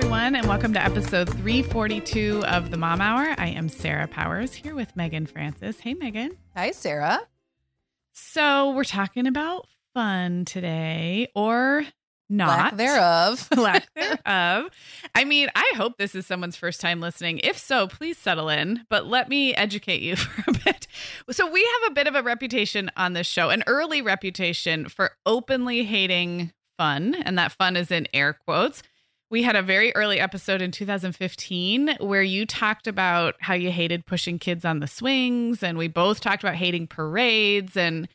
Everyone, and welcome to episode 342 of the Mom Hour. I am Sarah Powers here with Megan Francis. Hey, Megan. Hi, Sarah. So we're talking about fun today, or not. Lack thereof. Lack thereof. I mean, I hope this is someone's first time listening. If so, please settle in, but let me educate you for a bit. So we have a bit of a reputation on this show, an early reputation for openly hating fun, and that fun is in air quotes. We had a very early episode in 2015 where you talked about how you hated pushing kids on the swings, and we both talked about hating parades. And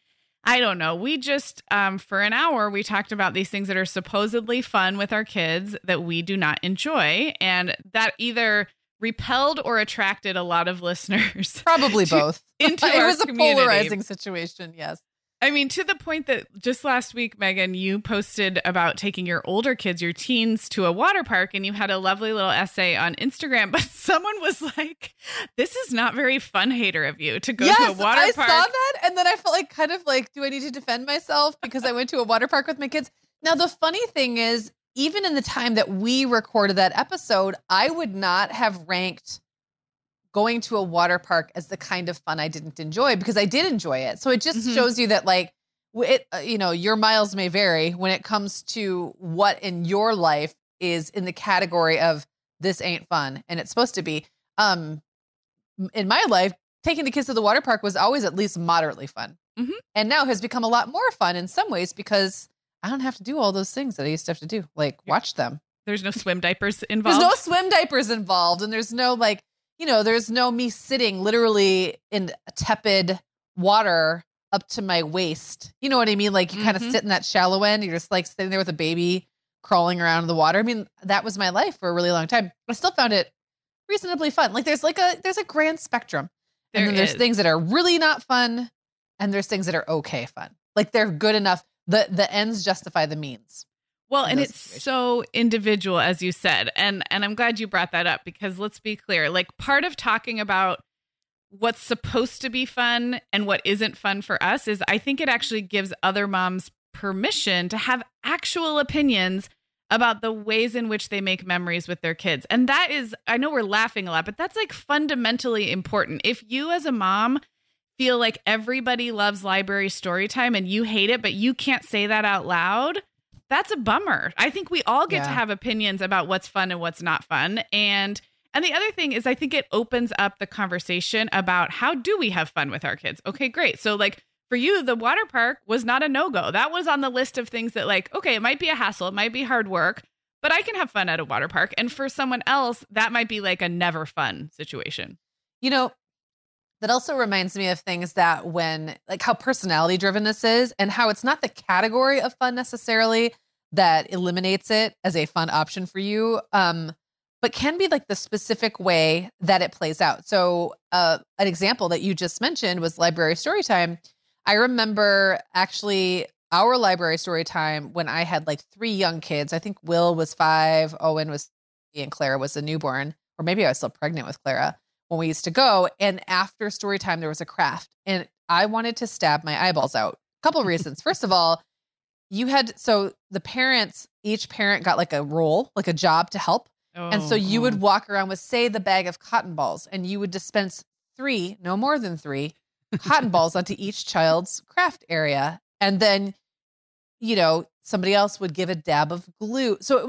I don't know, we just, for an hour, we talked about these things that are supposedly fun with our kids that we do not enjoy. And that either repelled or attracted a lot of listeners. Probably both. Into it was a community. Polarizing situation, yes. I mean, to the point that just last week, Megan, you posted about taking your older kids, your teens, to a water park, and you had a lovely little essay on Instagram, but someone was like, this is not very fun hater of you to go to a water park. I saw that, and then I felt like kind of like, do I need to defend myself because I went to a water park with my kids? Now, the funny thing is, even in the time that we recorded that episode, I would not have ranked going to a water park as the kind of fun I didn't enjoy, because I did enjoy it. So it just shows you that, like, it, you know, your miles may vary when it comes to what in your life is in the category of this ain't fun. And it's supposed to be, in my life, taking the kids to the water park was always at least moderately fun. Mm-hmm. And now has become a lot more fun in some ways because I don't have to do all those things that I used to have to do, like watch them. There's no swim diapers involved. There's no swim diapers involved. And there's no, like, you know, there's no me sitting literally in tepid water up to my waist. You know what I mean? Like, you kind of sit in that shallow end. You're just like sitting there with a baby crawling around in the water. I mean, that was my life for a really long time. I still found it reasonably fun. Like, there's a grand spectrum. And then there's things that are really not fun, and there's things that are okay fun. Like, they're good enough. The ends justify the means. Well, and it's so individual, as you said, and I'm glad you brought that up, because let's be clear, like, part of talking about what's supposed to be fun and what isn't fun for us is I think it actually gives other moms permission to have actual opinions about the ways in which they make memories with their kids. And that is, I know we're laughing a lot, but that's like fundamentally important. If you as a mom feel like everybody loves library story time and you hate it, but you can't say that out loud, that's a bummer. I think we all get to have opinions about what's fun and what's not fun. And the other thing is, I think it opens up the conversation about how do we have fun with our kids? Okay, great. So, like, for you, the water park was not a no-go. That was on the list of things that, like, okay, it might be a hassle, it might be hard work, but I can have fun at a water park. And for someone else, that might be like a never fun situation. You know, that also reminds me of things that when, like, how personality driven this is and how it's not the category of fun necessarily that eliminates it as a fun option for you, but can be like the specific way that it plays out. So an example that you just mentioned was library story time. I remember actually our library story time when I had like 3 young kids. I think Will was 5, Owen was 3, and Clara was a newborn, or maybe I was still pregnant with Clara when we used to go. And after story time, there was a craft and I wanted to stab my eyeballs out. A couple of reasons. First of all, so the parents, each parent got like a role, like a job to help. Oh, and so you would walk around with, say, the bag of cotton balls, and you would dispense 3, no more than 3 cotton balls onto each child's craft area. And then, you know, somebody else would give a dab of glue. So it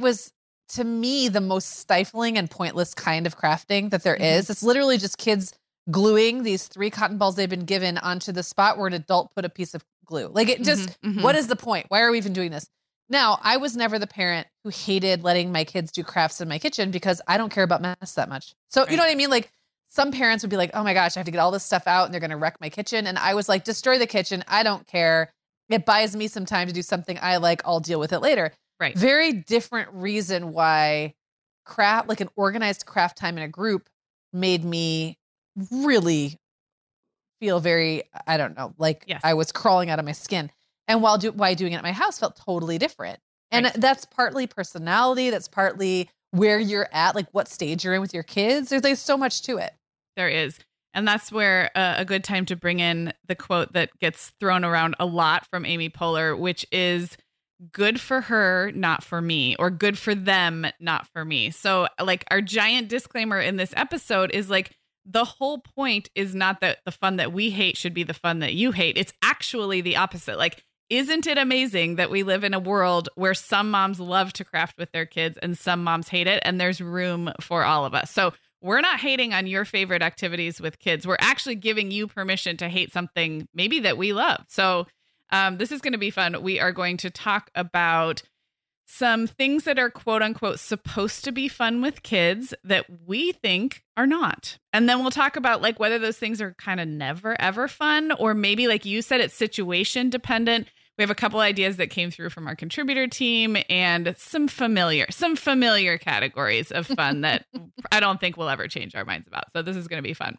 was to me the most stifling and pointless kind of crafting that there is. It's literally just kids gluing these 3 cotton balls they've been given onto the spot where an adult put a piece of glue. Like it just, what is the point? Why are we even doing this? Now, I was never the parent who hated letting my kids do crafts in my kitchen because I don't care about mess that much. So you know what I mean? Like some parents would be like, oh my gosh, I have to get all this stuff out and they're going to wreck my kitchen. And I was like, destroy the kitchen. I don't care. It buys me some time to do something I like. I'll deal with it later. Right. Very different reason why craft, like an organized craft time in a group, made me really feel very, I don't know, like I was crawling out of my skin. And why doing it at my house felt totally different. And that's partly personality. That's partly where you're at, like what stage you're in with your kids. There's so much to it. There is. And that's where a good time to bring in the quote that gets thrown around a lot from Amy Poehler, which is good for her, not for me, or good for them, not for me. So like our giant disclaimer in this episode is like, the whole point is not that the fun that we hate should be the fun that you hate. It's actually the opposite. Like, isn't it amazing that we live in a world where some moms love to craft with their kids and some moms hate it, and there's room for all of us. So we're not hating on your favorite activities with kids. We're actually giving you permission to hate something maybe that we love. So this is going to be fun. We are going to talk about some things that are quote unquote supposed to be fun with kids that we think are not. And then we'll talk about like whether those things are kind of never, ever fun, or maybe like you said, it's situation dependent. We have a couple ideas that came through from our contributor team and some familiar categories of fun that I don't think we'll ever change our minds about. So this is going to be fun.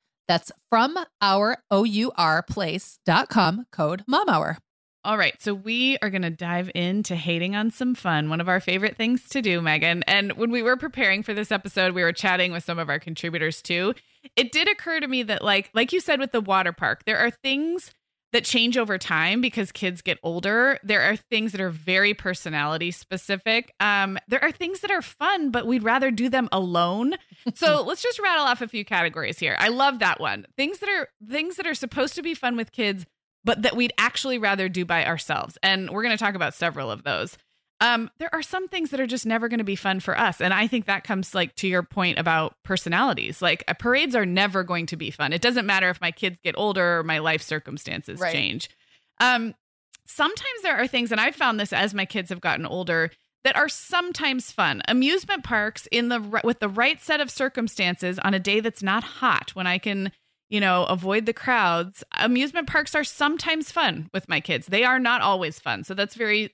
That's FromOurPlace.com, code MOMHOUR. All right, so we are going to dive into hating on some fun, one of our favorite things to do, Megan. And when we were preparing for this episode, we were chatting with some of our contributors too. It did occur to me that like you said with the water park, there are things that change over time because kids get older. There are things that are very personality specific. There are things that are fun, but we'd rather do them alone. So let's just rattle off a few categories here. I love that one. Things that are supposed to be fun with kids, but that we'd actually rather do by ourselves. And we're going to talk about several of those. There are some things that are just never going to be fun for us. And I think that comes like to your point about personalities. Like parades are never going to be fun. It doesn't matter if my kids get older or my life circumstances right. change. Sometimes there are things, and I've found this as my kids have gotten older, that are sometimes fun. Amusement parks with the right set of circumstances on a day that's not hot, when I can, avoid the crowds. Amusement parks are sometimes fun with my kids. They are not always fun. So that's very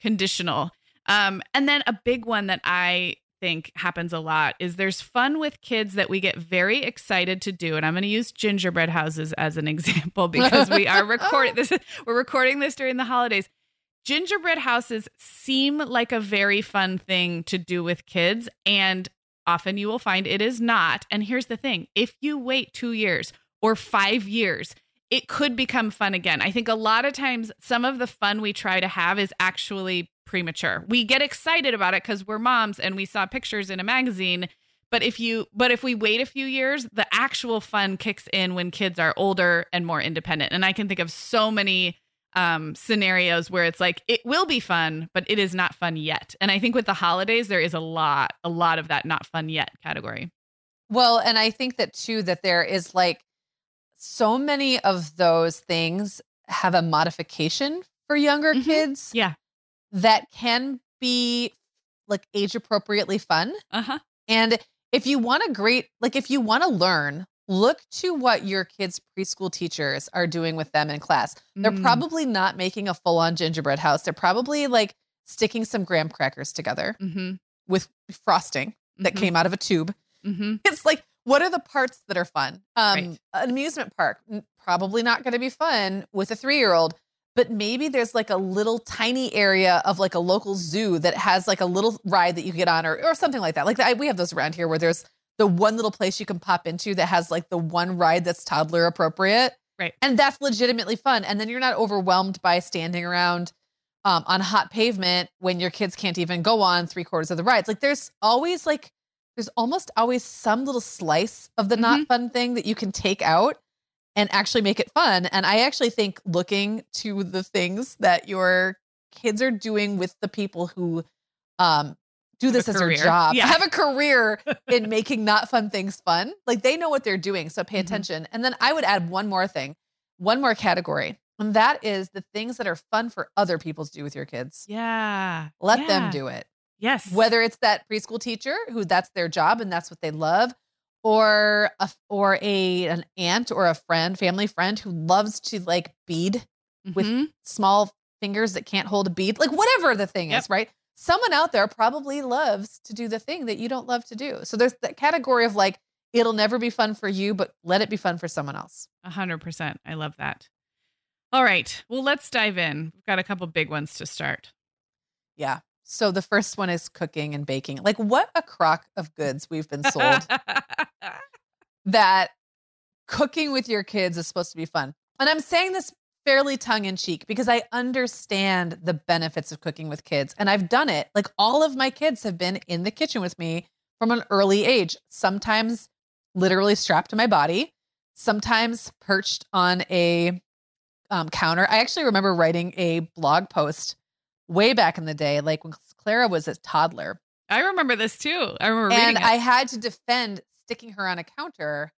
conditional. And then a big one that I think happens a lot is there's fun with kids that we get very excited to do. And I'm going to use gingerbread houses as an example because we are recording this. We're recording this during the holidays. Gingerbread houses seem like a very fun thing to do with kids. And often you will find it is not. And here's the thing. If you wait 2 years or 5 years, it could become fun again. I think a lot of times some of the fun we try to have is actually premature. We get excited about it because we're moms and we saw pictures in a magazine. But if we wait a few years, the actual fun kicks in when kids are older and more independent. And I can think of so many scenarios where it's like, it will be fun, but it is not fun yet. And I think with the holidays, there is a lot of that not fun yet category. Well, and I think that too, that there is so many of those things have a modification for younger mm-hmm. kids yeah. that can be age appropriately fun. Uh-huh. And if you want to learn, look to what your kids' preschool teachers are doing with them in class. They're probably not making a full on gingerbread house. They're probably sticking some graham crackers together mm-hmm. with frosting that mm-hmm. came out of a tube. Mm-hmm. It's what are the parts that are fun? An amusement park, probably not going to be fun with a 3-year-old, but maybe there's a little tiny area of a local zoo that has a little ride that you get on or something like that. We have those around here where there's the one little place you can pop into that has the one ride that's toddler appropriate. Right. And that's legitimately fun. And then you're not overwhelmed by standing around on hot pavement when your kids can't even go on 3/4 of the rides. There's almost always some little slice of the not mm-hmm. fun thing that you can take out and actually make it fun. And I actually think looking to the things that your kids are doing with the people who do this as their job, yeah. have a career in making not fun things fun. They know what they're doing. So pay mm-hmm. attention. And then I would add one more category. And that is the things that are fun for other people to do with your kids. Yeah. Let yeah. them do it. Yes. Whether it's that preschool teacher who that's their job and that's what they love, or an aunt or a friend, family friend who loves to bead mm-hmm. with small fingers that can't hold a bead, whatever the thing yep. is, right? Someone out there probably loves to do the thing that you don't love to do. So there's that category of it'll never be fun for you, but let it be fun for someone else. 100%. I love that. All right. Well, let's dive in. We've got a couple big ones to start. Yeah. So the first one is cooking and baking. What a crock of goods we've been sold that cooking with your kids is supposed to be fun. And I'm saying this fairly tongue in cheek because I understand the benefits of cooking with kids. And I've done it. All of my kids have been in the kitchen with me from an early age, sometimes literally strapped to my body, sometimes perched on a counter. I actually remember writing a blog post way back in the day, when Clara was a toddler. I remember this too. I remember reading it. And I had to defend sticking her on a counter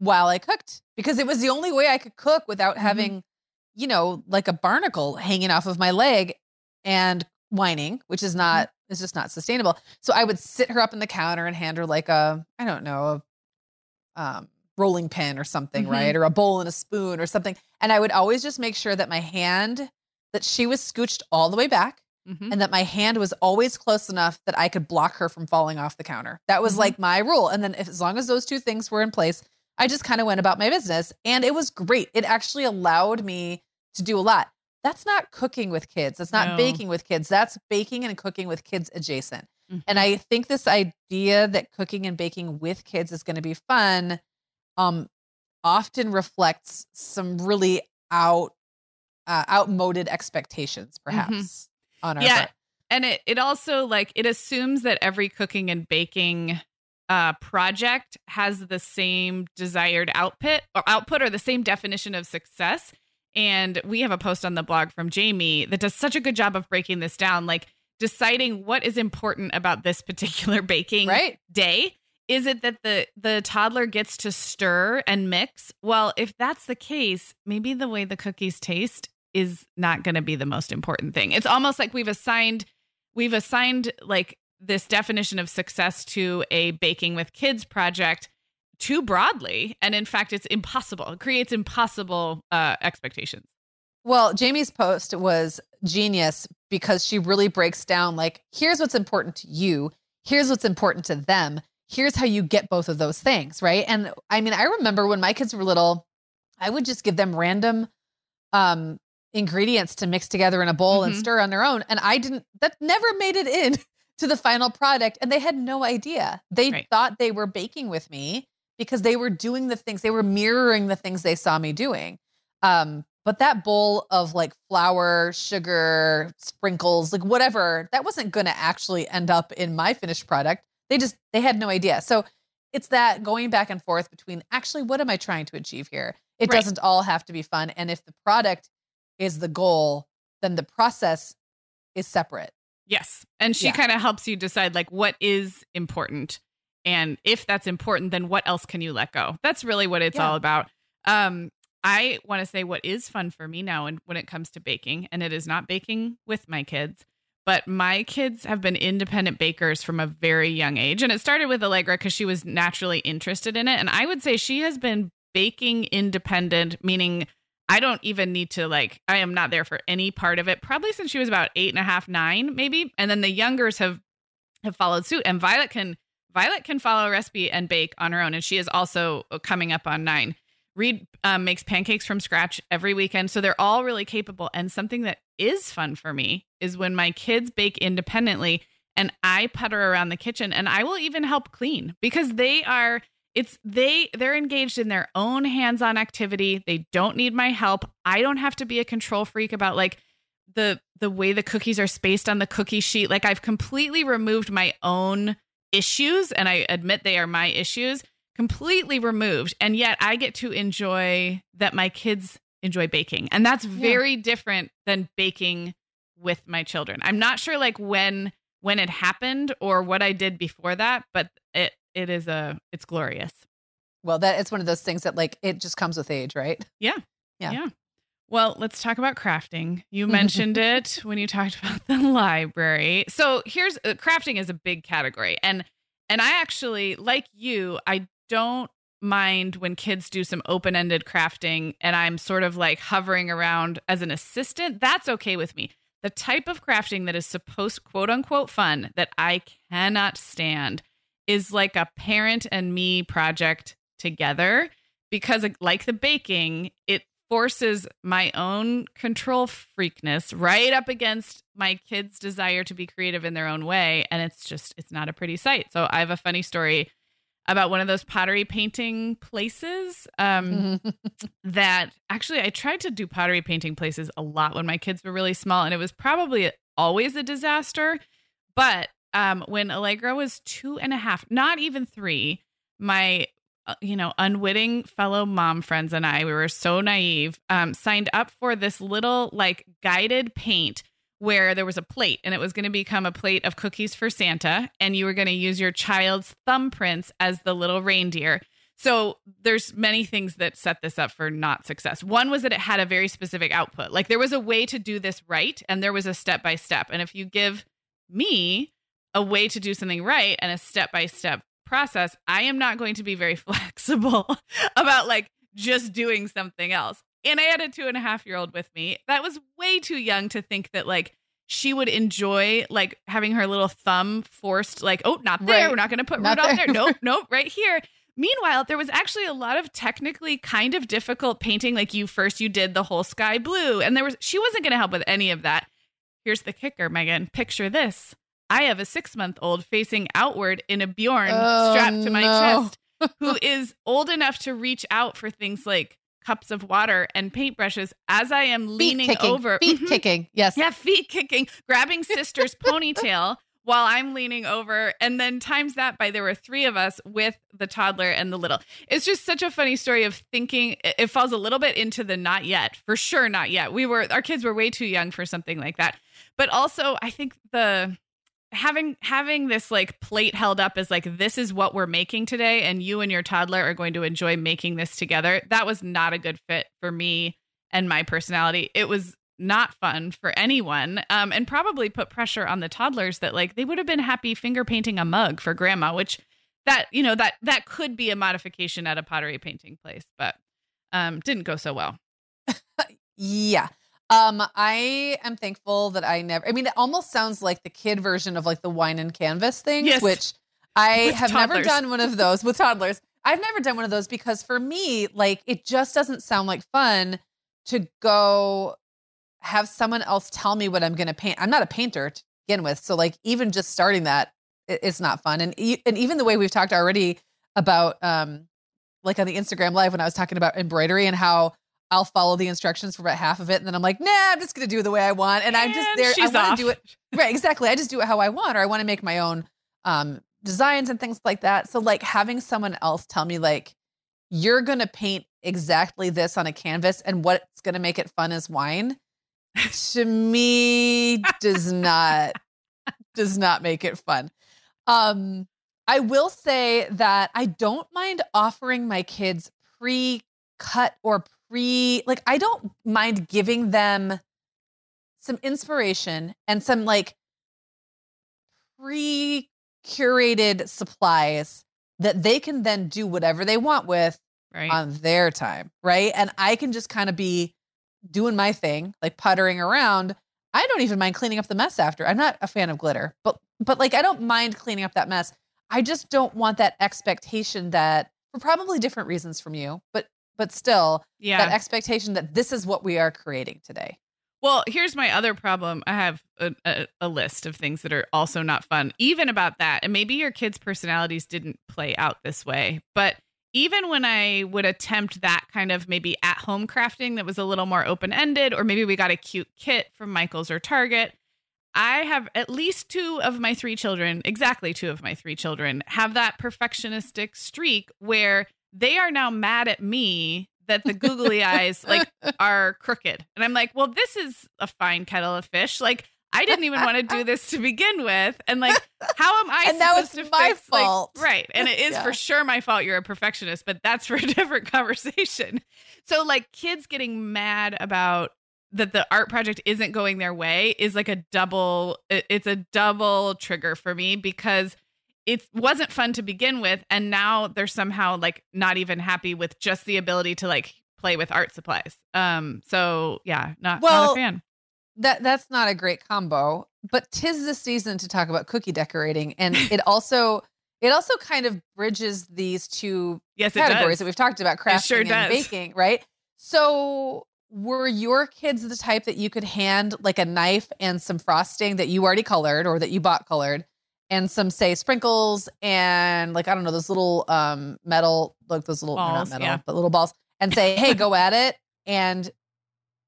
while I cooked because it was the only way I could cook without mm-hmm. having, a barnacle hanging off of my leg and whining, which is not, mm-hmm. it's just not sustainable. So I would sit her up on the counter and hand her a rolling pin or something, mm-hmm. right? Or a bowl and a spoon or something. And I would always just make sure that my hand, that she was scooched all the way back mm-hmm. and that my hand was always close enough that I could block her from falling off the counter. That was mm-hmm. like my rule. And then as long as those two things were in place, I just kind of went about my business, and it was great. It actually allowed me to do a lot. That's not cooking with kids. That's not baking with kids. That's baking and cooking with kids adjacent. Mm-hmm. And I think this idea that cooking and baking with kids is going to be fun often reflects some really outmoded expectations, perhaps, mm-hmm. on our part. And it also, like, it assumes that every cooking and baking project has the same desired output or the same definition of success. And we have a post on the blog from Jayme that does such a good job of breaking this down, like deciding what is important about this particular baking day. Is it that the toddler gets to stir and mix? Well, if that's the case, maybe the way the cookies taste is not going to be the most important thing. It's almost like we've assigned like this definition of success to a baking with kids project too broadly. And in fact, it's impossible. It creates impossible expectations. Well, Jayme's post was genius because she really breaks down, like, here's what's important to you. Here's what's important to them. Here's how you get both of those things, right? And I mean, I remember when my kids were little, I would just give them random ingredients to mix together in a bowl mm-hmm. and stir on their own. And that never made it in to the final product. And they had no idea. They thought they were baking with me because they were doing the things, they were mirroring the things they saw me doing. But that bowl of like flour, sugar, sprinkles, like whatever, that wasn't going to actually end up in my finished product. They had no idea. So it's that going back and forth between actually, what am I trying to achieve here? It doesn't all have to be fun. And if the product is the goal, then the process is separate. Yes. And she kind of helps you decide like what is important. And if that's important, then what else can you let go? That's really what it's all about. I want to say what is fun for me now and when it comes to baking, and it is not baking with my kids, but my kids have been independent bakers from a very young age. And it started with Allegra because she was naturally interested in it. And I would say she has been baking independent, meaning I don't even need to, like, I am not there for any part of it, probably since she was about 8.5, 9, maybe. And then the youngers have followed suit, and Violet can follow a recipe and bake on her own. And she is also coming up on 9. Reed makes pancakes from scratch every weekend. So they're all really capable. And something that is fun for me is when my kids bake independently and I putter around the kitchen, and I will even help clean because they're engaged in their own hands-on activity. They don't need my help. I don't have to be a control freak about like the way the cookies are spaced on the cookie sheet. Like, I've completely removed my own issues, and I admit they are my issues, completely removed. And yet I get to enjoy that my kids enjoy baking. And that's very different than baking with my children. I'm not sure like when it happened or what I did before that, but it's glorious. Well, that it's one of those things that like, it just comes with age, right? Yeah. Well, let's talk about crafting. You mentioned it when you talked about the library. So here's crafting is a big category. And I actually, like you, I don't mind when kids do some open-ended crafting and I'm sort of like hovering around as an assistant. That's okay with me. The type of crafting that is supposed, quote unquote, fun that I cannot stand is like a parent and me project together, because like the baking, it forces my own control freakness right up against my kids' desire to be creative in their own way. And it's not a pretty sight. So I have a funny story about one of those pottery painting places that actually I tried to do pottery painting places a lot when my kids were really small, and it was probably always a disaster. But when Allegra was 2.5, not even 3, my unwitting fellow mom friends and I, we were so naive, signed up for this little like guided paint where there was a plate, and it was going to become a plate of cookies for Santa. And you were going to use your child's thumbprints as the little reindeer. So there's many things that set this up for not success. One was that it had a very specific output. Like, there was a way to do this right, and there was a step-by-step. And if you give me a way to do something right and a step-by-step process, I am not going to be very flexible about like just doing something else. And I had a 2.5-year-old with me that was way too young to think that like she would enjoy like having her little thumb forced, like, oh, not there. Right. We're not going to put Rudolph there. Nope, right here. Meanwhile, there was actually a lot of technically kind of difficult painting. Like you did the whole sky blue, and she wasn't going to help with any of that. Here's the kicker, Megan. Picture this. I have a 6-month-old facing outward in a Bjorn strapped to my chest, who is old enough to reach out for things like cups of water and paintbrushes as I am leaning over. Feet kicking. Yes. Yeah. Feet kicking, grabbing sister's ponytail while I'm leaning over. And then times that by, there were 3 of us with the toddler and the little. It's just such a funny story of thinking. It falls a little bit into the not yet, for sure. Not yet. Our kids were way too young for something like that. But also I think having this like plate held up as like, this is what we're making today, and you and your toddler are going to enjoy making this together. That was not a good fit for me and my personality. It was not fun for anyone, and probably put pressure on the toddlers that like they would have been happy finger painting a mug for grandma, which that could be a modification at a pottery painting place, but didn't go so well. Yeah. I am thankful that it almost sounds like the kid version of like the wine and canvas thing, yes. Which I have never done one of those with toddlers. I've never done one of those because for me, like, it just doesn't sound like fun to go have someone else tell me what I'm going to paint. I'm not a painter to begin with. So like, even just starting that, it's not fun. And even the way we've talked already about, like on the Instagram live, when I was talking about embroidery and how I'll follow the instructions for about half of it. And then I'm like, nah, I'm just going to do it the way I want. And I'm just there. I want to do it. Right. Exactly. I just do it how I want, or I want to make my own designs and things like that. So like having someone else tell me like, you're going to paint exactly this on a canvas and what's going to make it fun is wine, to me does not make it fun. I will say that I don't mind offering my kids pre-cut or like, I don't mind giving them some inspiration and some like pre-curated supplies that they can then do whatever they want with on their time. Right. And I can just kind of be doing my thing, like puttering around. I don't even mind cleaning up the mess after. I'm not a fan of glitter, but like, I don't mind cleaning up that mess. I just don't want that expectation that, for probably different reasons from you, but still, yeah, that expectation that this is what we are creating today. Well, here's my other problem. I have a list of things that are also not fun, even about that. And maybe your kids' personalities didn't play out this way. But even when I would attempt that kind of maybe at-home crafting that was a little more open-ended, or maybe we got a cute kit from Michaels or Target, I have at least 2 of my 3 children have that perfectionistic streak where they are now mad at me that the googly eyes like are crooked. And I'm like, well, this is a fine kettle of fish. Like, I didn't even want to do this to begin with. And like, how am I and supposed to fix? And that was my fault. Like, right. And it is for sure my fault. You're a perfectionist, but that's for a different conversation. So like, kids getting mad about that the art project isn't going their way is like a double trigger for me, because it wasn't fun to begin with, and now they're somehow like not even happy with just the ability to like play with art supplies. So yeah, not a fan. That's not a great combo. But 'tis the season to talk about cookie decorating, and it also kind of bridges these two categories that we've talked about, crafting and baking, right? So were your kids the type that you could hand like a knife and some frosting that you already colored or that you bought colored, and some, say, sprinkles and like, I don't know, those little metal, like those little balls, not metal, but little balls, and say, hey, go at it, and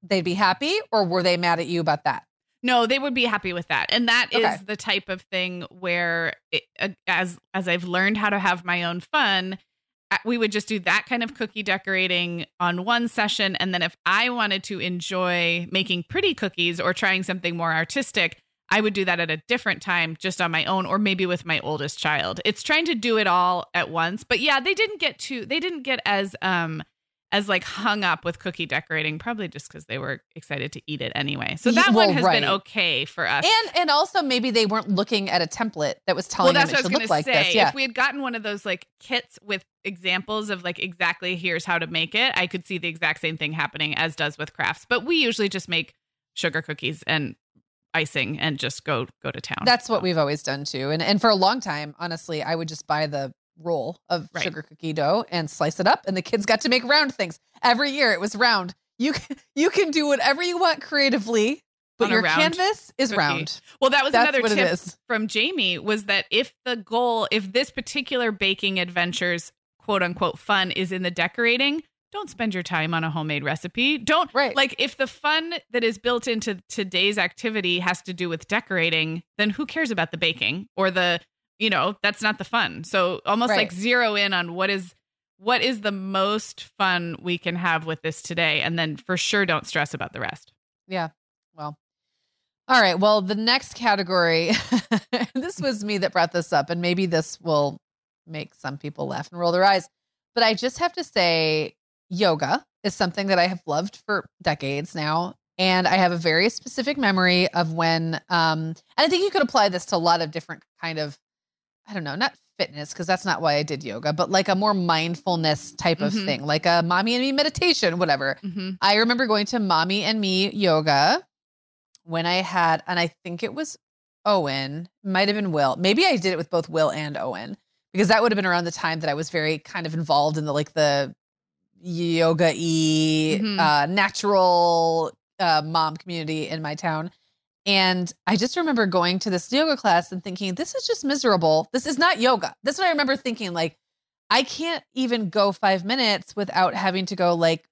they'd be happy? Or were they mad at you about that? No, they would be happy with that. And that is the type of thing where as I've learned how to have my own fun, we would just do that kind of cookie decorating on one session. And then if I wanted to enjoy making pretty cookies or trying something more artistic, I would do that at a different time, just on my own, or maybe with my oldest child. It's trying to do it all at once. But yeah, they didn't get as as like hung up with cookie decorating, probably just because they were excited to eat it anyway. So that one has been okay for us. And also maybe they weren't looking at a template that was telling them it should look like this. Yeah. If we had gotten one of those like kits with examples of like exactly here's how to make it, I could see the exact same thing happening as does with crafts. But we usually just make sugar cookies and icing and just go to town. That's what we've always done too. And for a long time, honestly, I would just buy the roll of sugar cookie dough and slice it up, and the kids got to make round things. Every year it was round. You can do whatever you want creatively, but your canvas is round. Well, that was another tip from Jayme, was that if this particular baking adventure's quote unquote fun is in the decorating, don't spend your time on a homemade recipe. Like if the fun that is built into today's activity has to do with decorating, then who cares about the baking or the, you know, that's not the fun. So almost like zero in on what is the most fun we can have with this today. And then for sure, don't stress about the rest. Yeah. Well, all right. Well, the next category, this was me that brought this up, and maybe this will make some people laugh and roll their eyes, but I just have to say, yoga is something that I have loved for decades now. And I have a very specific memory of when, and I think you could apply this to a lot of different kind of, I don't know, not fitness, because that's not why I did yoga, but like a more mindfulness type of thing, like a mommy and me meditation, whatever. Mm-hmm. I remember going to mommy and me yoga when I had, and I think it was Owen, might've been Will. Maybe I did it with both Will and Owen, because that would have been around the time that I was very kind of involved in the yoga-y, natural mom community in my town. And I just remember going to this yoga class and thinking, this is just miserable. This is not yoga. That's what I remember thinking. Like, I can't even go 5 minutes without having to go like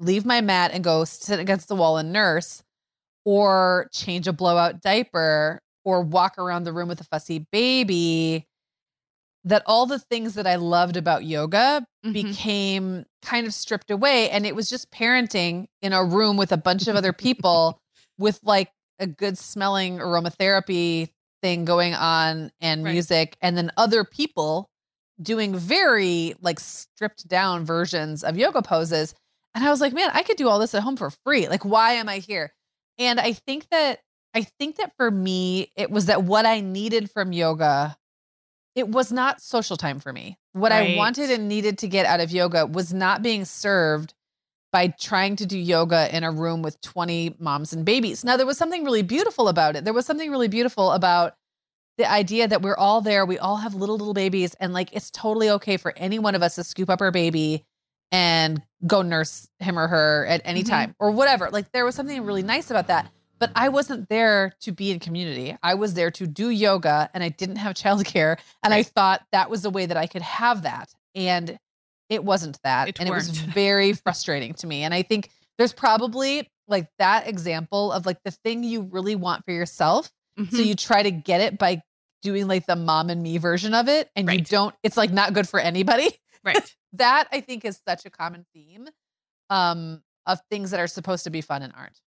leave my mat and go sit against the wall and nurse, or change a blowout diaper, or walk around the room with a fussy baby. That all the things that I loved about yoga became kind of stripped away. And it was just parenting in a room with a bunch of other people with like a good smelling aromatherapy thing going on and music. And then other people doing very like stripped down versions of yoga poses. And I was like, man, I could do all this at home for free. Like, why am I here? And I think that for me, it was that what I needed from yoga, it was not social time for me. What I wanted and needed to get out of yoga was not being served by trying to do yoga in a room with 20 moms and babies. Now, there was something really beautiful about it. There was something really beautiful about the idea that we're all there. We all have little babies, and like, it's totally okay for any one of us to scoop up our baby and go nurse him or her at any time or whatever. Like, there was something really nice about that. But I wasn't there to be in community. I was there to do yoga, and I didn't have childcare. And I thought that was the way that I could have that. And it wasn't that. It was very frustrating to me. And I think there's probably like that example of like the thing you really want for yourself. Mm-hmm. So you try to get it by doing like the mom and me version of it. And you don't, it's like not good for anybody. Right. That I think is such a common theme of things that are supposed to be fun and aren't.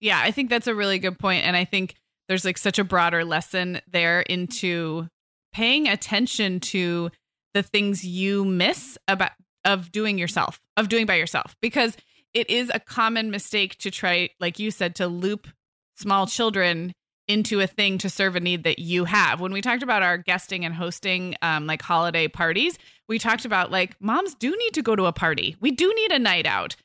Yeah, I think that's a really good point. And I think there's like such a broader lesson there into paying attention to the things you miss of doing by yourself, because it is a common mistake to try, like you said, to loop small children into a thing to serve a need that you have. When we talked about our guesting and hosting, like holiday parties, we talked about like moms do need to go to a party. We do need a night out.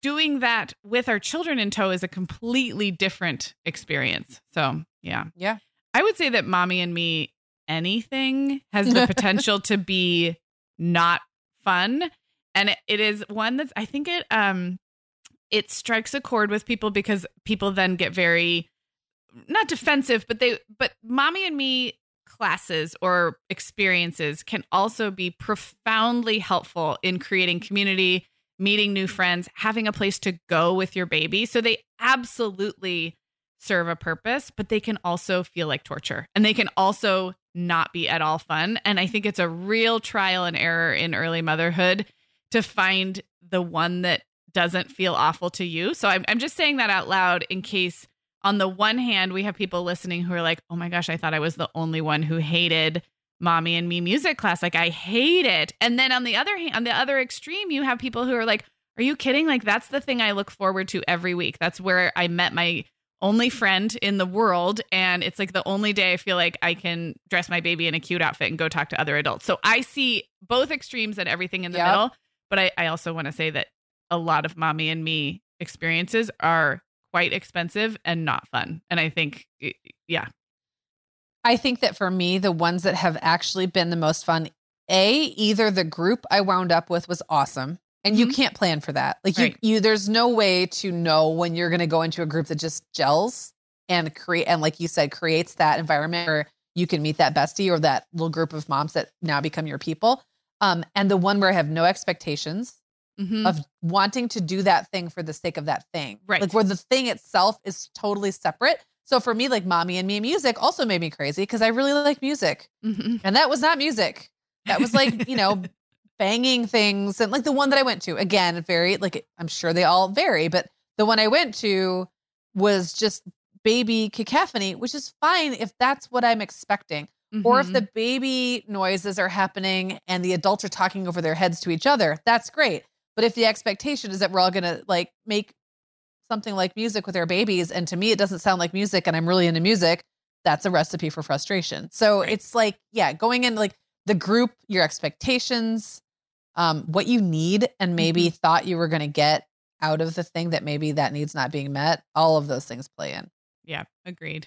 Doing that with our children in tow is a completely different experience. So, yeah. Yeah. I would say that mommy and me, anything has the potential to be not fun. And it is one that's, I think it strikes a chord with people, because people then get very, not defensive, but mommy and me classes or experiences can also be profoundly helpful in creating community, meeting new friends, having a place to go with your baby. So they absolutely serve a purpose, but they can also feel like torture, and they can also not be at all fun. And I think it's a real trial and error in early motherhood to find the one that doesn't feel awful to you. So I'm just saying that out loud in case, on the one hand, we have people listening who are like, oh my gosh, I thought I was the only one who hated mommy and me music class. Like, I hate it. And then on the other hand, on the other extreme, you have people who are like, are you kidding? Like, that's the thing I look forward to every week. That's where I met my only friend in the world. And it's like the only day I feel like I can dress my baby in a cute outfit and go talk to other adults. So I see both extremes and everything in the middle. But I also want to say that a lot of mommy and me experiences are quite expensive and not fun. And I think, yeah. I think that for me, the ones that have actually been the most fun, either the group I wound up with was awesome. And you can't plan for that. Like you, there's no way to know when you're going to go into a group that just gels and like you said, creates that environment where you can meet that bestie or that little group of moms that now become your people. And the one where I have no expectations of wanting to do that thing for the sake of that thing, right? Like where the thing itself is totally separate. So for me, like mommy and me music also made me crazy because I really like music. And that was not music. That was like, you know, banging things. And like the one that I went to, again, very like, I'm sure they all vary, but the one I went to was just baby cacophony, which is fine if that's what I'm expecting. Or if the baby noises are happening and the adults are talking over their heads to each other, that's great. But if the expectation is that we're all going to like make something like music with our babies, and to me, it doesn't sound like music and I'm really into music, that's a recipe for frustration. So it's like, yeah, going in like the group, your expectations, what you need and maybe thought you were going to get out of the thing that maybe that needs not being met. All of those things play in. Yeah, agreed.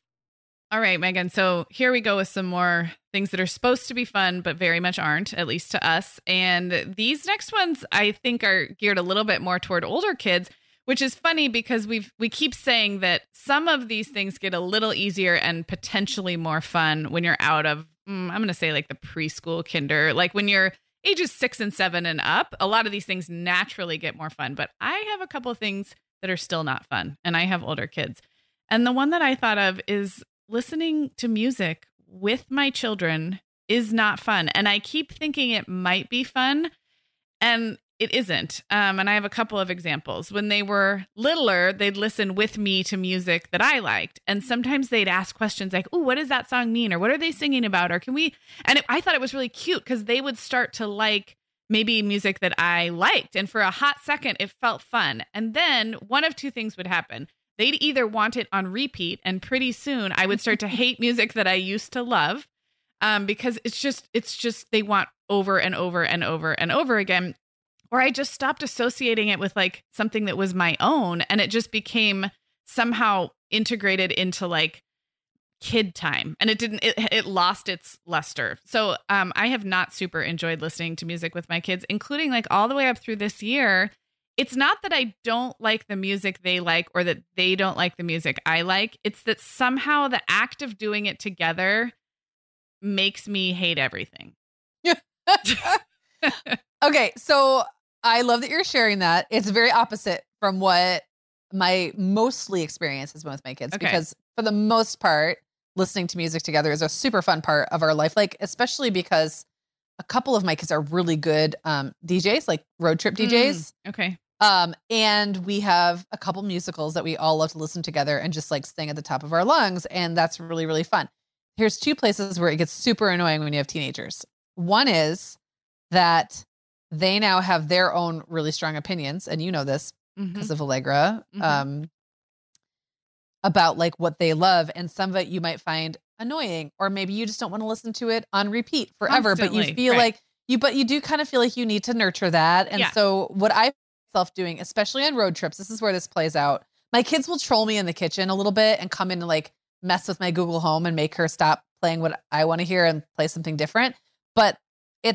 All right, Megan. So here we go with some more things that are supposed to be fun, but very much aren't, at least to us. And these next ones, I think, are geared a little bit more toward older kids, which is funny because we keep saying that some of these things get a little easier and potentially more fun when you're out of, I'm going to say like the preschool, kinder, like when you're ages 6 and 7 and up, a lot of these things naturally get more fun. But I have a couple of things that are still not fun, and I have older kids. And the one that I thought of is listening to music with my children is not fun. And I keep thinking it might be fun, and it isn't. And I have a couple of examples. When they were littler, they'd listen with me to music that I liked. And sometimes they'd ask questions like, oh, what does that song mean? Or what are they singing about? Or can we? And I thought it was really cute because they would start to like maybe music that I liked. And for a hot second, it felt fun. And then one of two things would happen. They'd either want it on repeat, and pretty soon I would start to hate music that I used to love, because it's just they want over and over and over and over again. Or I just stopped associating it with like something that was my own, and it just became somehow integrated into like kid time, and it lost its luster. So I have not super enjoyed listening to music with my kids, including like all the way up through this year. It's not that I don't like the music they like or that they don't like the music I like. It's that somehow the act of doing it together makes me hate everything. Okay, so I love that you're sharing that. It's very opposite from what my mostly experience has been with my kids, because for the most part, listening to music together is a super fun part of our life, like especially because a couple of my kids are really good DJs, like road trip DJs. Okay. And we have a couple musicals that we all love to listen together and just like sing at the top of our lungs. And that's really, really fun. Here's two places where it gets super annoying when you have teenagers. One is that they now have their own really strong opinions. And you know this because of Allegra, about like what they love. And some of it you might find annoying, or maybe you just don't want to listen to it on repeat forever, but you feel like you do kind of feel like you need to nurture that. And so what I find myself doing, especially on road trips, this is where this plays out. My kids will troll me in the kitchen a little bit and come in and like mess with my Google Home and make her stop playing what I want to hear and play something different. But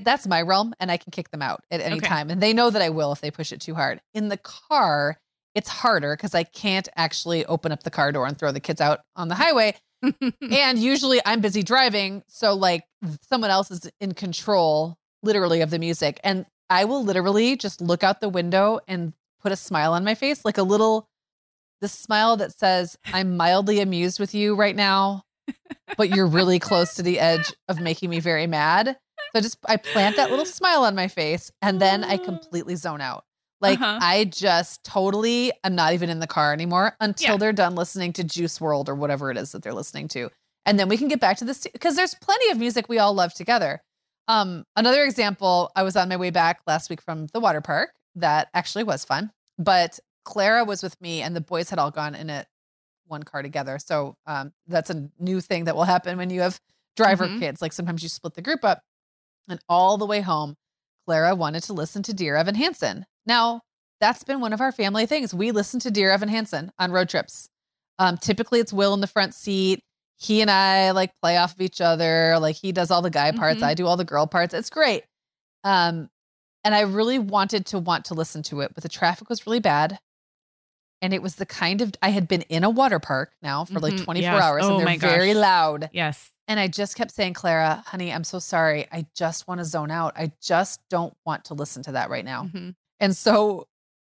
that's my realm, and I can kick them out at any time. And they know that I will if they push it too hard. In the car, it's harder because I can't actually open up the car door and throw the kids out on the highway. And usually I'm busy driving. So like someone else is in control literally of the music. And I will literally just look out the window and put a smile on my face, like the smile that says, I'm mildly amused with you right now, but you're really close to the edge of making me very mad. So I plant that little smile on my face, and then I completely zone out. Like I'm not even in the car anymore until they're done listening to Juice WRLD or whatever it is that they're listening to. And then we can get back to this because there's plenty of music we all love together. Another example, I was on my way back last week from the water park. That actually was fun, but Clara was with me and the boys had all gone in one car together. So that's a new thing that will happen when you have driver kids. Like sometimes you split the group up, and all the way home, Clara wanted to listen to Dear Evan Hansen. Now, that's been one of our family things. We listen to Dear Evan Hansen on road trips. Typically, it's Will in the front seat. He and I like play off of each other. Like he does all the guy parts. I do all the girl parts. It's great. And I really wanted to listen to it, but the traffic was really bad. And it was the kind of, I had been in a water park now for like 24 hours, and they're very loud. Yes. And I just kept saying, Clara, honey, I'm so sorry. I just want to zone out. I just don't want to listen to that right now. And so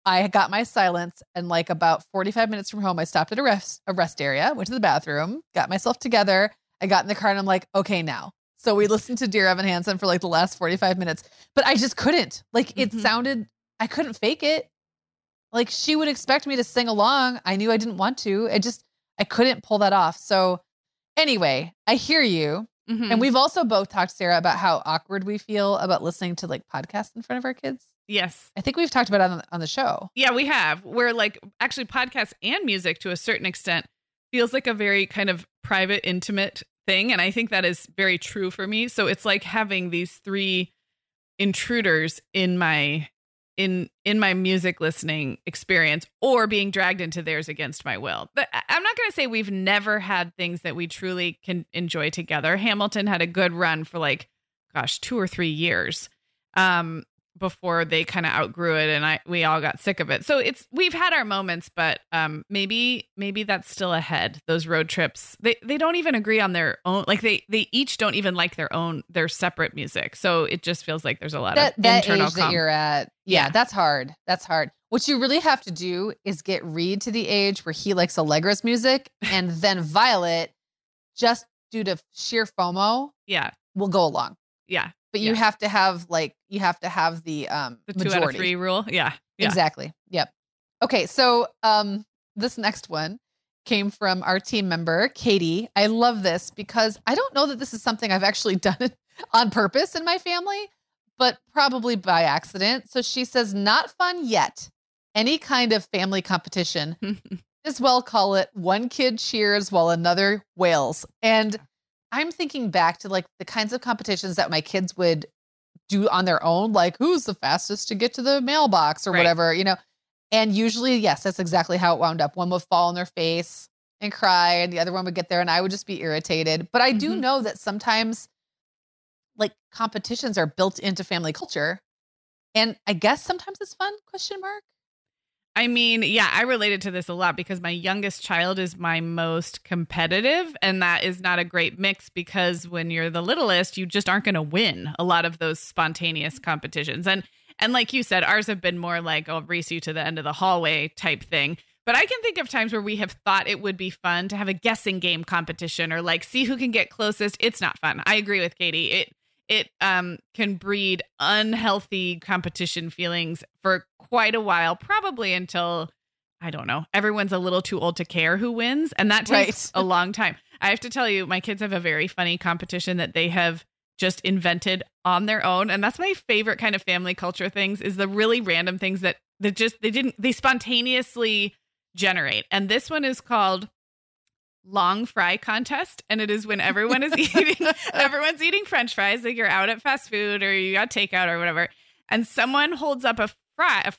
I got my silence, and like about 45 minutes from home, I stopped at a rest area, went to the bathroom, got myself together. I got in the car and I'm like, okay, now. So we listened to Dear Evan Hansen for like the last 45 minutes, but I just couldn't, like, it sounded, I couldn't fake it. Like she would expect me to sing along. I knew I didn't want to. I couldn't pull that off. So anyway, I hear you. And we've also both talked, Sarah, about how awkward we feel about listening to like podcasts in front of our kids. Yes. I think we've talked about it on the show. Yeah, we have. Where like actually podcasts and music to a certain extent feels like a very kind of private, intimate thing. And I think that is very true for me. So it's like having these three intruders in my in my music listening experience, or being dragged into theirs against my will. But I'm not going to say we've never had things that we truly can enjoy together. Hamilton had a good run for like, gosh, 2 or 3 years. Before they kind of outgrew it, and we all got sick of it. So we've had our moments, but maybe that's still ahead. Those road trips, they don't even agree on their own. Like they each don't even like their separate music. So it just feels like there's a lot of that internal age that you're at. Yeah, that's hard. What you really have to do is get Reed to the age where he likes Allegra's music, and then Violet just due to sheer FOMO, yeah, will go along. Yeah. But you have to have the the majority. 2 out of 3 rule. Yeah. Yeah. Exactly. Yep. Okay. So this next one came from our team member, Katie. I love this because I don't know that this is something I've actually done on purpose in my family, but probably by accident. So she says, not fun yet. Any kind of family competition. As well call it one kid cheers while another wails. And I'm thinking back to like the kinds of competitions that my kids would do on their own, like who's the fastest to get to the mailbox or whatever, you know? And usually, yes, that's exactly how it wound up. One would fall on their face and cry and the other one would get there and I would just be irritated. But I do know that sometimes like competitions are built into family culture. And I guess sometimes it's fun, ? I mean, yeah, I related to this a lot because my youngest child is my most competitive, and that is not a great mix because when you're the littlest, you just aren't going to win a lot of those spontaneous competitions. And like you said, ours have been more like, I'll race you to the end of the hallway type thing. But I can think of times where we have thought it would be fun to have a guessing game competition or like see who can get closest. It's not fun. I agree with Katie. It can breed unhealthy competition feelings for quite a while, probably until, I don't know, everyone's a little too old to care who wins. And that takes a long time. I have to tell you, my kids have a very funny competition that they have just invented on their own. And that's my favorite kind of family culture things is the really random things that they spontaneously generate. And this one is called Long Fry Contest, and it is when everyone's eating French fries, like you're out at fast food or you got takeout or whatever, and someone holds up a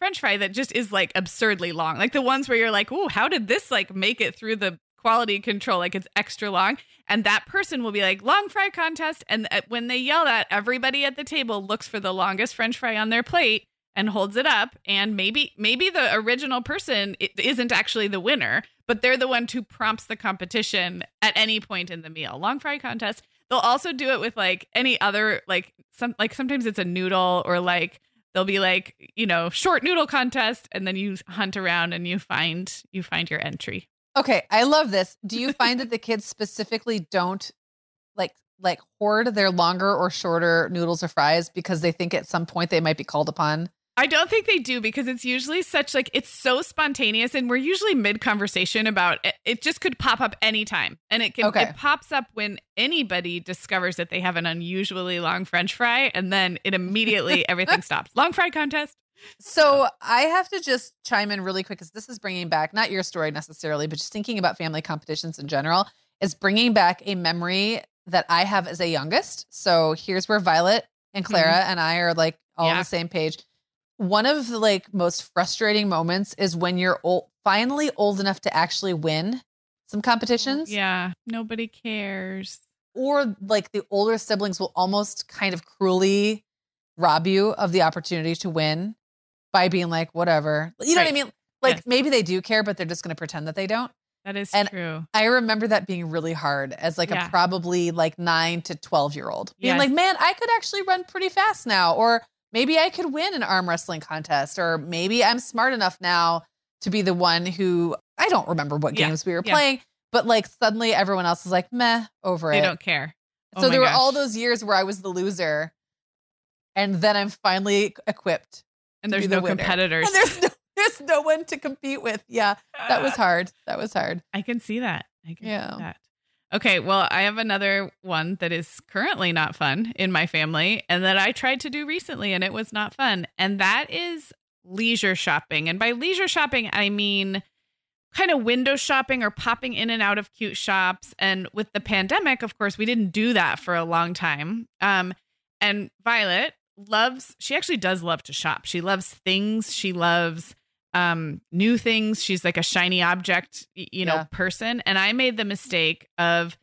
French fry that just is like absurdly long, like the ones where you're like, oh, how did this like make it through the quality control, like it's extra long, and that person will be like, Long Fry Contest, and when they yell that, everybody at the table looks for the longest French fry on their plate and holds it up, and maybe the original person isn't actually the winner, but they're the one who prompts the competition at any point in the meal. Long Fry Contest. They'll also do it with like any other, like sometimes it's a noodle, or like they'll be like, you know, short noodle contest, and then you hunt around and you find your entry. Okay, I love this. Do you find that the kids specifically don't like hoard their longer or shorter noodles or fries because they think at some point they might be called upon? I don't think they do because it's usually such like, it's so spontaneous and we're usually mid conversation about it. It just could pop up anytime. And it pops up when anybody discovers that they have an unusually long French fry, and then it immediately everything stops. Long Fry Contest. So I have to just chime in really quick because this is bringing back, not your story necessarily, but just thinking about family competitions in general is bringing back a memory that I have as a youngest. So here's where Violet and Clara and I are like all on the same page. One of the like most frustrating moments is when you're finally old enough to actually win some competitions. Yeah. Nobody cares. Or like the older siblings will almost kind of cruelly rob you of the opportunity to win by being like, whatever, you know what I mean? Like maybe they do care, but they're just going to pretend that they don't. That is true. I remember that being really hard as like a probably like 9 to 12-year-old being like, man, I could actually run pretty fast now. Or maybe I could win an arm wrestling contest, or maybe I'm smart enough now to be the one who, I don't remember what games we were playing, but like suddenly everyone else is like, meh, over it. They don't care. So there were all those years where I was the loser, and then I'm finally equipped. And there's no competitors. And there's no one to compete with. Yeah, that was hard. I can see that. I can see that. Okay, well, I have another one that is currently not fun in my family and that I tried to do recently and it was not fun. And that is leisure shopping. And by leisure shopping, I mean kind of window shopping or popping in and out of cute shops. And with the pandemic, of course, we didn't do that for a long time. And Violet she actually does love to shop. She loves things. She loves new things. She's like a shiny object, person. And I made the mistake of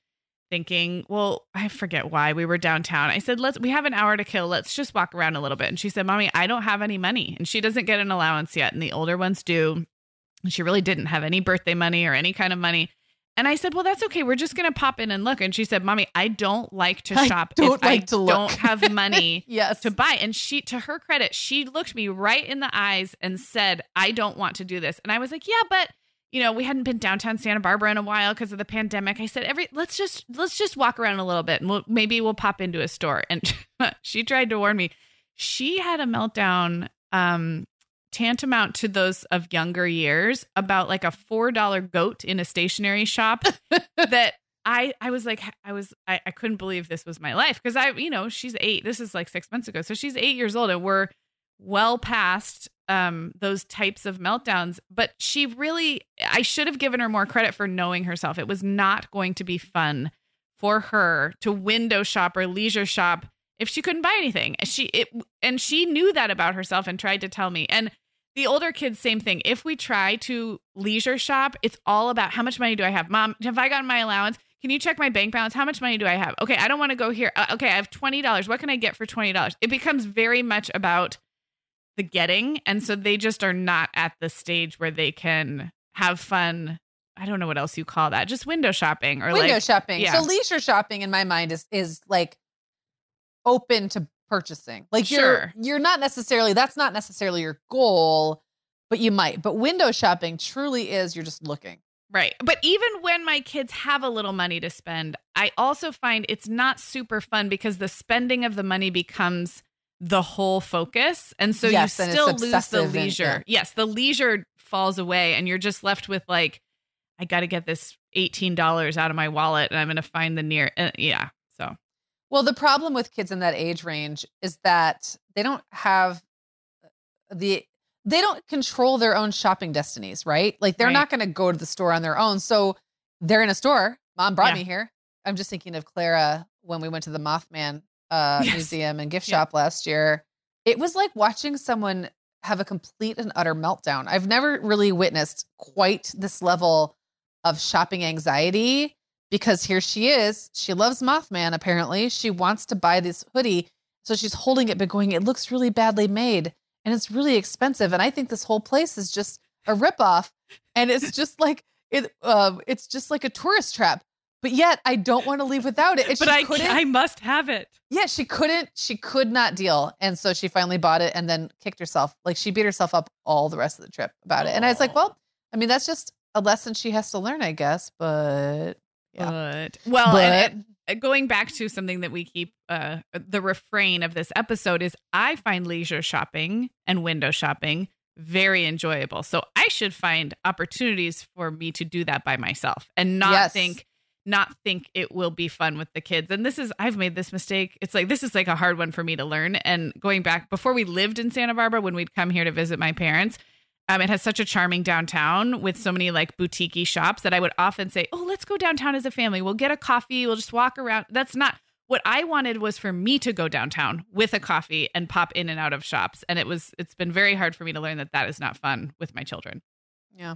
thinking, well, I forget why we were downtown. I said, we have an hour to kill. Let's just walk around a little bit. And she said, Mommy, I don't have any money. And she doesn't get an allowance yet. And the older ones do. And she really didn't have any birthday money or any kind of money. And I said, well, that's okay. We're just going to pop in and look. And she said, Mommy, I don't like to shop. I don't have money to buy. And she, to her credit, she looked me right in the eyes and said, I don't want to do this. And I was like, yeah, but you know, we hadn't been downtown Santa Barbara in a while because of the pandemic. I said, let's just walk around a little bit and maybe we'll pop into a store. And she tried to warn me. She had a meltdown tantamount to those of younger years about like a $4 goat in a stationery shop that I couldn't believe this was my life. Cause she's 8, this is like 6 months ago. So she's 8 years old and we're well past those types of meltdowns, but I should have given her more credit for knowing herself. It was not going to be fun for her to window shop or leisure shop if she couldn't buy anything. And she knew that about herself and tried to tell me. And the older kids, same thing. If we try to leisure shop, it's all about how much money do I have? Mom, have I gotten my allowance? Can you check my bank balance? How much money do I have? Okay, I don't want to go here. Okay, I have $20. What can I get for $20? It becomes very much about the getting. And so they just are not at the stage where they can have fun. I don't know what else you call that. Just window shopping or window shopping. Yeah. So leisure shopping in my mind is like open to purchasing. Like sure. That's not necessarily your goal, but you might. But window shopping truly is, you're just looking. Right. But even when my kids have a little money to spend, I also find it's not super fun because the spending of the money becomes the whole focus. And so you still lose the leisure. Yes. The leisure falls away and you're just left with like, I got to get this $18 out of my wallet and I'm going to find the near. Yeah. So. Well, the problem with kids in that age range is that they don't have they don't control their own shopping destinies, right? Like they're not going to go to the store on their own. So they're in a store. Mom brought me here. I'm just thinking of Clara when we went to the Mothman museum and gift shop last year. It was like watching someone have a complete and utter meltdown. I've never really witnessed quite this level of shopping anxiety. Because here she is. She loves Mothman, apparently. She wants to buy this hoodie. So she's holding it, but going, it looks really badly made. And it's really expensive. And I think this whole place is just a ripoff. And it's just like, it's just like a tourist trap. But yet I don't want to leave without it. And but I must have it. Yeah, she could not deal. And so she finally bought it and then kicked herself. Like she beat herself up all the rest of the trip about it. And I was like, well, I mean, that's just a lesson she has to learn, I guess. But going back to something that we keep, the refrain of this episode is I find leisure shopping and window shopping very enjoyable. So I should find opportunities for me to do that by myself and not think it will be fun with the kids. And I've made this mistake. It's like, this is like a hard one for me to learn. And going back before we lived in Santa Barbara, when we'd come here to visit my parents, it has such a charming downtown with so many like boutique-y shops that I would often say, oh, let's go downtown as a family. We'll get a coffee. We'll just walk around. That's not what I wanted, was for me to go downtown with a coffee and pop in and out of shops. And it's been very hard for me to learn that is not fun with my children. Yeah.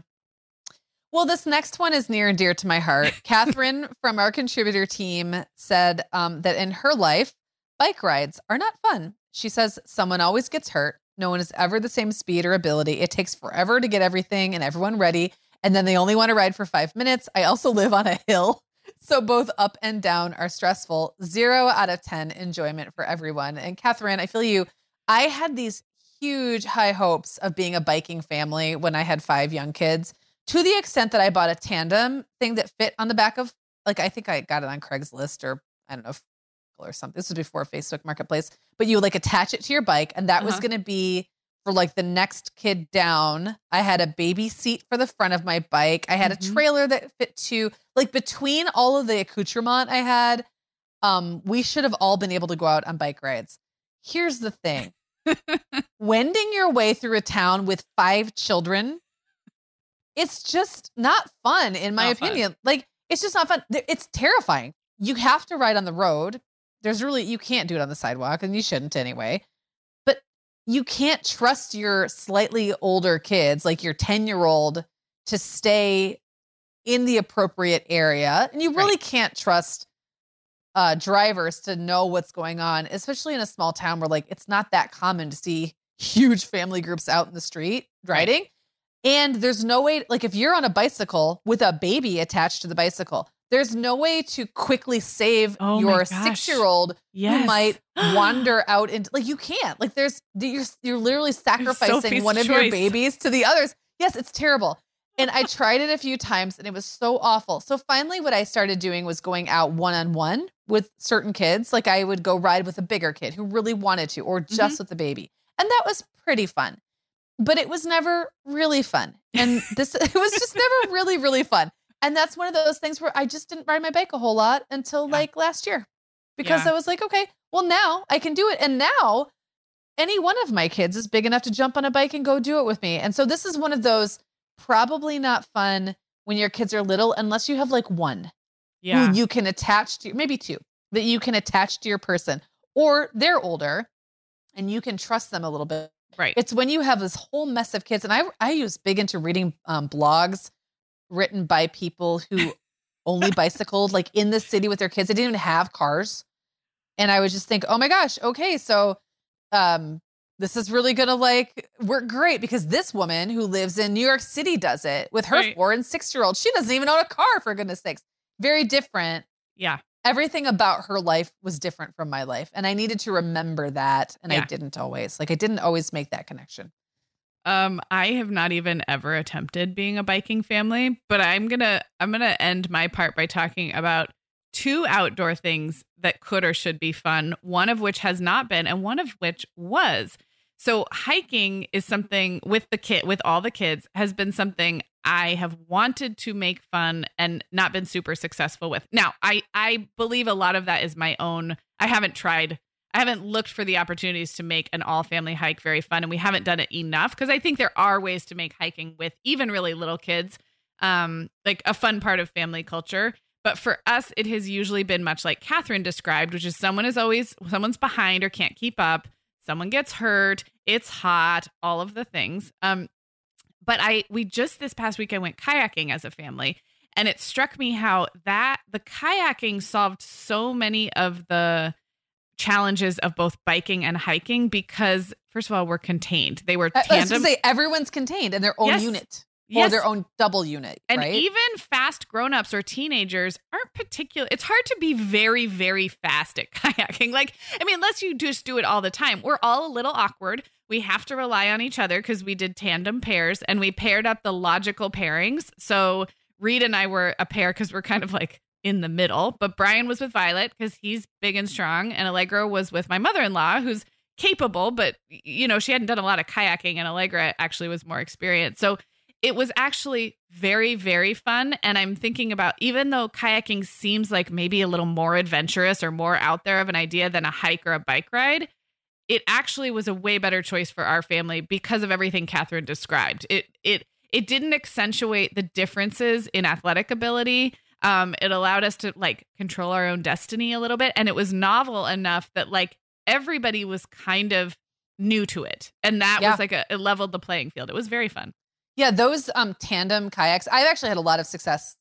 Well, this next one is near and dear to my heart. Catherine from our contributor team said that in her life, bike rides are not fun. She says someone always gets hurt. No one is ever the same speed or ability. It takes forever to get everything and everyone ready. And then they only want to ride for 5 minutes. I also live on a hill. So both up and down are stressful. 0 out of 10 enjoyment for everyone. And Catherine, I feel you. I had these huge high hopes of being a biking family when I had 5 young kids, to the extent that I bought a tandem thing that fit on the back of, like, I think I got it on Craigslist or I don't know, or something. This was before Facebook Marketplace, but you would like attach it to your bike. And that was going to be for like the next kid down. I had a baby seat for the front of my bike. I had a trailer that fit to, like, between all of the accoutrement I had, we should have all been able to go out on bike rides. Here's the thing. Wending your way through a town with 5 children, it's just not fun. In my opinion, like, it's just not fun. It's terrifying. You have to ride on the road. You can't do it on the sidewalk, and you shouldn't anyway, but you can't trust your slightly older kids, like your 10-year-old, to stay in the appropriate area. And you really can't trust drivers to know what's going on, especially in a small town where, like, it's not that common to see huge family groups out in the street riding. Right. And there's no way, like, if you're on a bicycle with a baby attached to the bicycle, there's no way to quickly save your 6-year-old who might wander out into, like, you can't, like, you're literally sacrificing one of your babies to the others. Yes, it's terrible. And I tried it a few times and it was so awful. So finally what I started doing was going out one-on-one with certain kids. Like I would go ride with a bigger kid who really wanted to, or just with the baby. And that was pretty fun, but it was never really fun. And this, it was just never really, really fun. And that's one of those things where I just didn't ride my bike a whole lot until like last year, because I was like, okay, well now I can do it. And now any one of my kids is big enough to jump on a bike and go do it with me. And so this is one of those probably not fun when your kids are little, unless you have like one who you can attach to, maybe two, that you can attach to your person, or they're older and you can trust them a little bit. Right. It's when you have this whole mess of kids. And I was big into reading blogs written by people who only bicycled like in the city with their kids. They didn't even have cars. And I would just think, oh my gosh, okay. So, this is really going to like work great because this woman who lives in New York City does it with her 4 and 6-year-old. She doesn't even own a car, for goodness sakes. Very different. Yeah. Everything about her life was different from my life. And I needed to remember that. And I didn't always. Like I didn't always make that connection. I have not even ever attempted being a biking family, but I'm going to end my part by talking about two outdoor things that could or should be fun, one of which has not been and one of which was. So hiking is something with the kid, with all the kids, has been something I have wanted to make fun and not been super successful with. Now, I believe a lot of that is my own. I haven't looked for the opportunities to make an all family hike very fun, and we haven't done it enough because I think there are ways to make hiking with even really little kids, like a fun part of family culture. But for us, it has usually been much like Catherine described, which is someone's behind or can't keep up. Someone gets hurt. It's hot, all of the things. But we just this past week, I went kayaking as a family, and it struck me how the kayaking solved so many of the challenges of both biking and hiking, because first of all, we're contained. They were tandem. I was going to say everyone's contained in their own unit. Yes. Or their own double unit. And even fast grownups or teenagers aren't particular. It's hard to be very, very fast at kayaking. Like, I mean, unless you just do it all the time, we're all a little awkward. We have to rely on each other because we did tandem pairs and we paired up the logical pairings. So Reed and I were a pair because we're kind of like in the middle, but Brian was with Violet because he's big and strong, and Allegra was with my mother-in-law, who's capable, but you know, she hadn't done a lot of kayaking, and Allegra actually was more experienced. So it was actually very, very fun. And I'm thinking about, even though kayaking seems like maybe a little more adventurous or more out there of an idea than a hike or a bike ride, it actually was a way better choice for our family because of everything Catherine described. It didn't accentuate the differences in athletic ability. It allowed us to like control our own destiny a little bit. And it was novel enough that like everybody was kind of new to it. And that was like it leveled the playing field. It was very fun. Yeah, those tandem kayaks. I've actually had a lot of success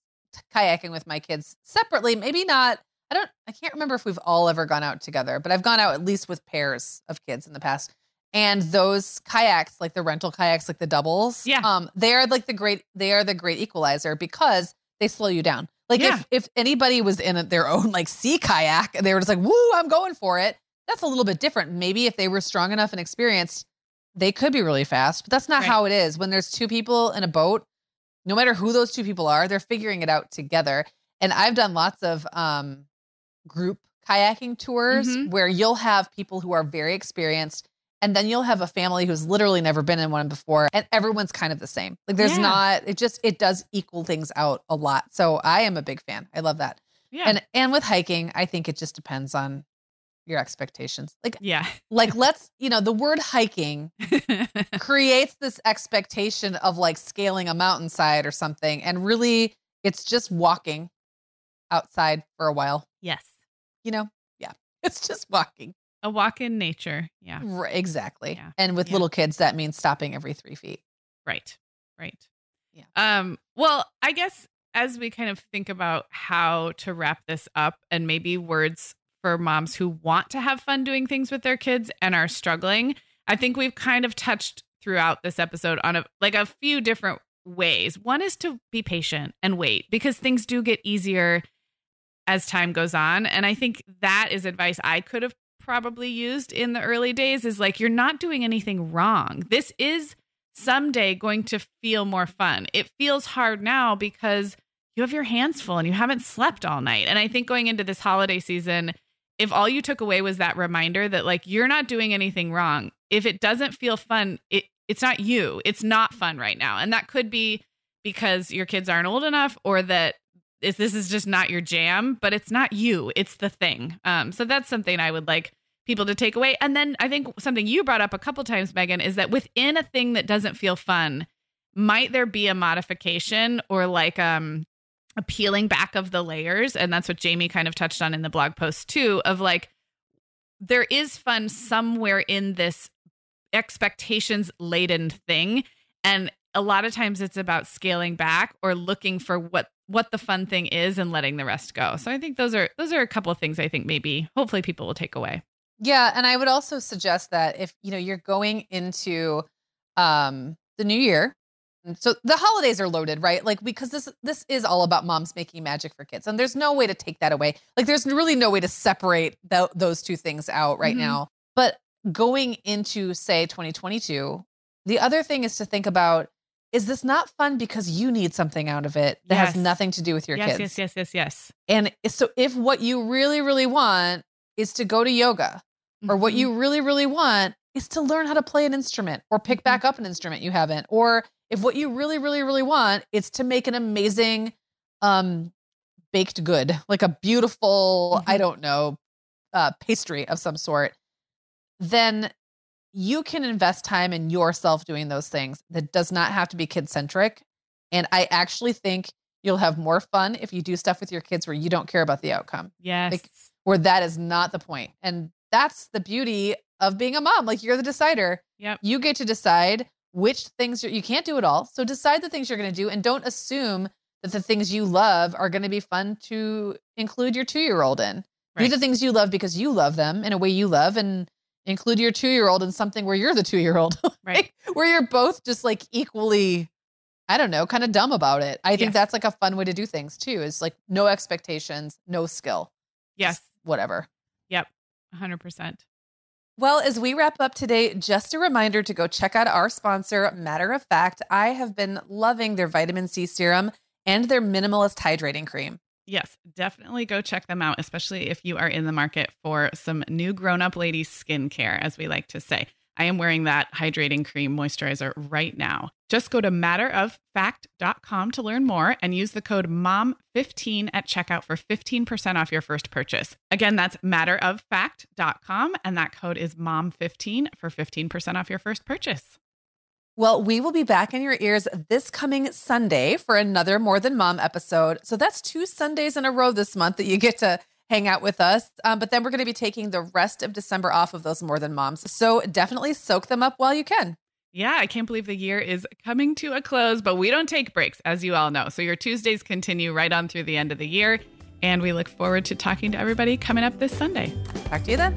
kayaking with my kids separately. Maybe not. I can't remember if we've all ever gone out together, but I've gone out at least with pairs of kids in the past. And those kayaks, like the rental kayaks, like the doubles, they are the great equalizer because they slow you down. Like if anybody was in their own like sea kayak and they were just like, woo, I'm going for it. That's a little bit different. Maybe if they were strong enough and experienced, they could be really fast, but that's not how it is. When there's two people in a boat, no matter who those two people are, they're figuring it out together. And I've done lots of group kayaking tours where you'll have people who are very experienced, and then you'll have a family who's literally never been in one before, and everyone's kind of the same. Like there's not, it does equal things out a lot. So I am a big fan. I love that. Yeah. And with hiking, I think it just depends on your expectations. The word hiking creates this expectation of like scaling a mountainside or something. And really it's just walking outside for a while. Yes. You know? Yeah. It's just walking. A walk in nature. Yeah. Exactly. Yeah. And with little kids, that means stopping every 3 feet. Right. Right. Yeah. Well, I guess as we kind of think about how to wrap this up, and maybe words for moms who want to have fun doing things with their kids and are struggling. I think we've kind of touched throughout this episode on a few different ways. One is to be patient and wait, because things do get easier as time goes on. And I think that is advice I could have probably used in the early days, is like, you're not doing anything wrong. This is someday going to feel more fun. It feels hard now because you have your hands full and you haven't slept all night. And I think going into this holiday season, if all you took away was that reminder that like, you're not doing anything wrong. If it doesn't feel fun, it's not you. It's not fun right now. And that could be because your kids aren't old enough or that this is just not your jam, but it's not you. It's the thing. So that's something I would like people to take away. And then I think something you brought up a couple times, Megan, is that within a thing that doesn't feel fun, might there be a modification or like a peeling back of the layers? And that's what Jayme kind of touched on in the blog post too, of like, there is fun somewhere in this expectations laden thing. And a lot of times it's about scaling back or looking for what the fun thing is and letting the rest go. So I think those are a couple of things I think maybe hopefully people will take away. Yeah. And I would also suggest that if, you know, you're going into the new year, so the holidays are loaded, right? Like, because this is all about moms making magic for kids and there's no way to take that away. Like there's really no way to separate those two things out right now. But going into say 2022, the other thing is to think about, is this not fun because you need something out of it that has nothing to do with your kids? Yes. And so if what you really, really want is to go to yoga or what you really, really want is to learn how to play an instrument or pick back up an instrument you haven't, or if what you really, really, really want is to make an amazing baked good, like a beautiful, I don't know, pastry of some sort, then you can invest time in yourself doing those things. That does not have to be kid-centric. And I actually think you'll have more fun if you do stuff with your kids where you don't care about the outcome. Yes. Like, where that is not the point. And that's the beauty of being a mom. Like you're the decider. Yep. You get to decide which things you can't do it all. So decide the things you're going to do and don't assume that the things you love are going to be fun to include your 2-year-old in. Right. Do the things you love because you love them in a way you love and include your 2-year-old in something where you're the 2-year-old, right? Where you're both just like equally, I don't know, kind of dumb about it. I think that's like a fun way to do things too. It's like no expectations, no skill. Yes. Just whatever. Yep. 100%. Well, as we wrap up today, just a reminder to go check out our sponsor, Matter of Fact. I have been loving their vitamin C serum and their minimalist hydrating cream. Yes, definitely go check them out, especially if you are in the market for some new grown-up lady skincare, as we like to say. I am wearing that hydrating cream moisturizer right now. Just go to matteroffact.com to learn more and use the code MOM15 at checkout for 15% off your first purchase. Again, that's matteroffact.com and that code is MOM15 for 15% off your first purchase. Well, we will be back in your ears this coming Sunday for another More Than Mom episode. So that's 2 Sundays in a row this month that you get to hang out with us. But then we're going to be taking the rest of December off of those More Than Moms. So definitely soak them up while you can. Yeah, I can't believe the year is coming to a close, but we don't take breaks, as you all know. So your Tuesdays continue right on through the end of the year. And we look forward to talking to everybody coming up this Sunday. Talk to you then.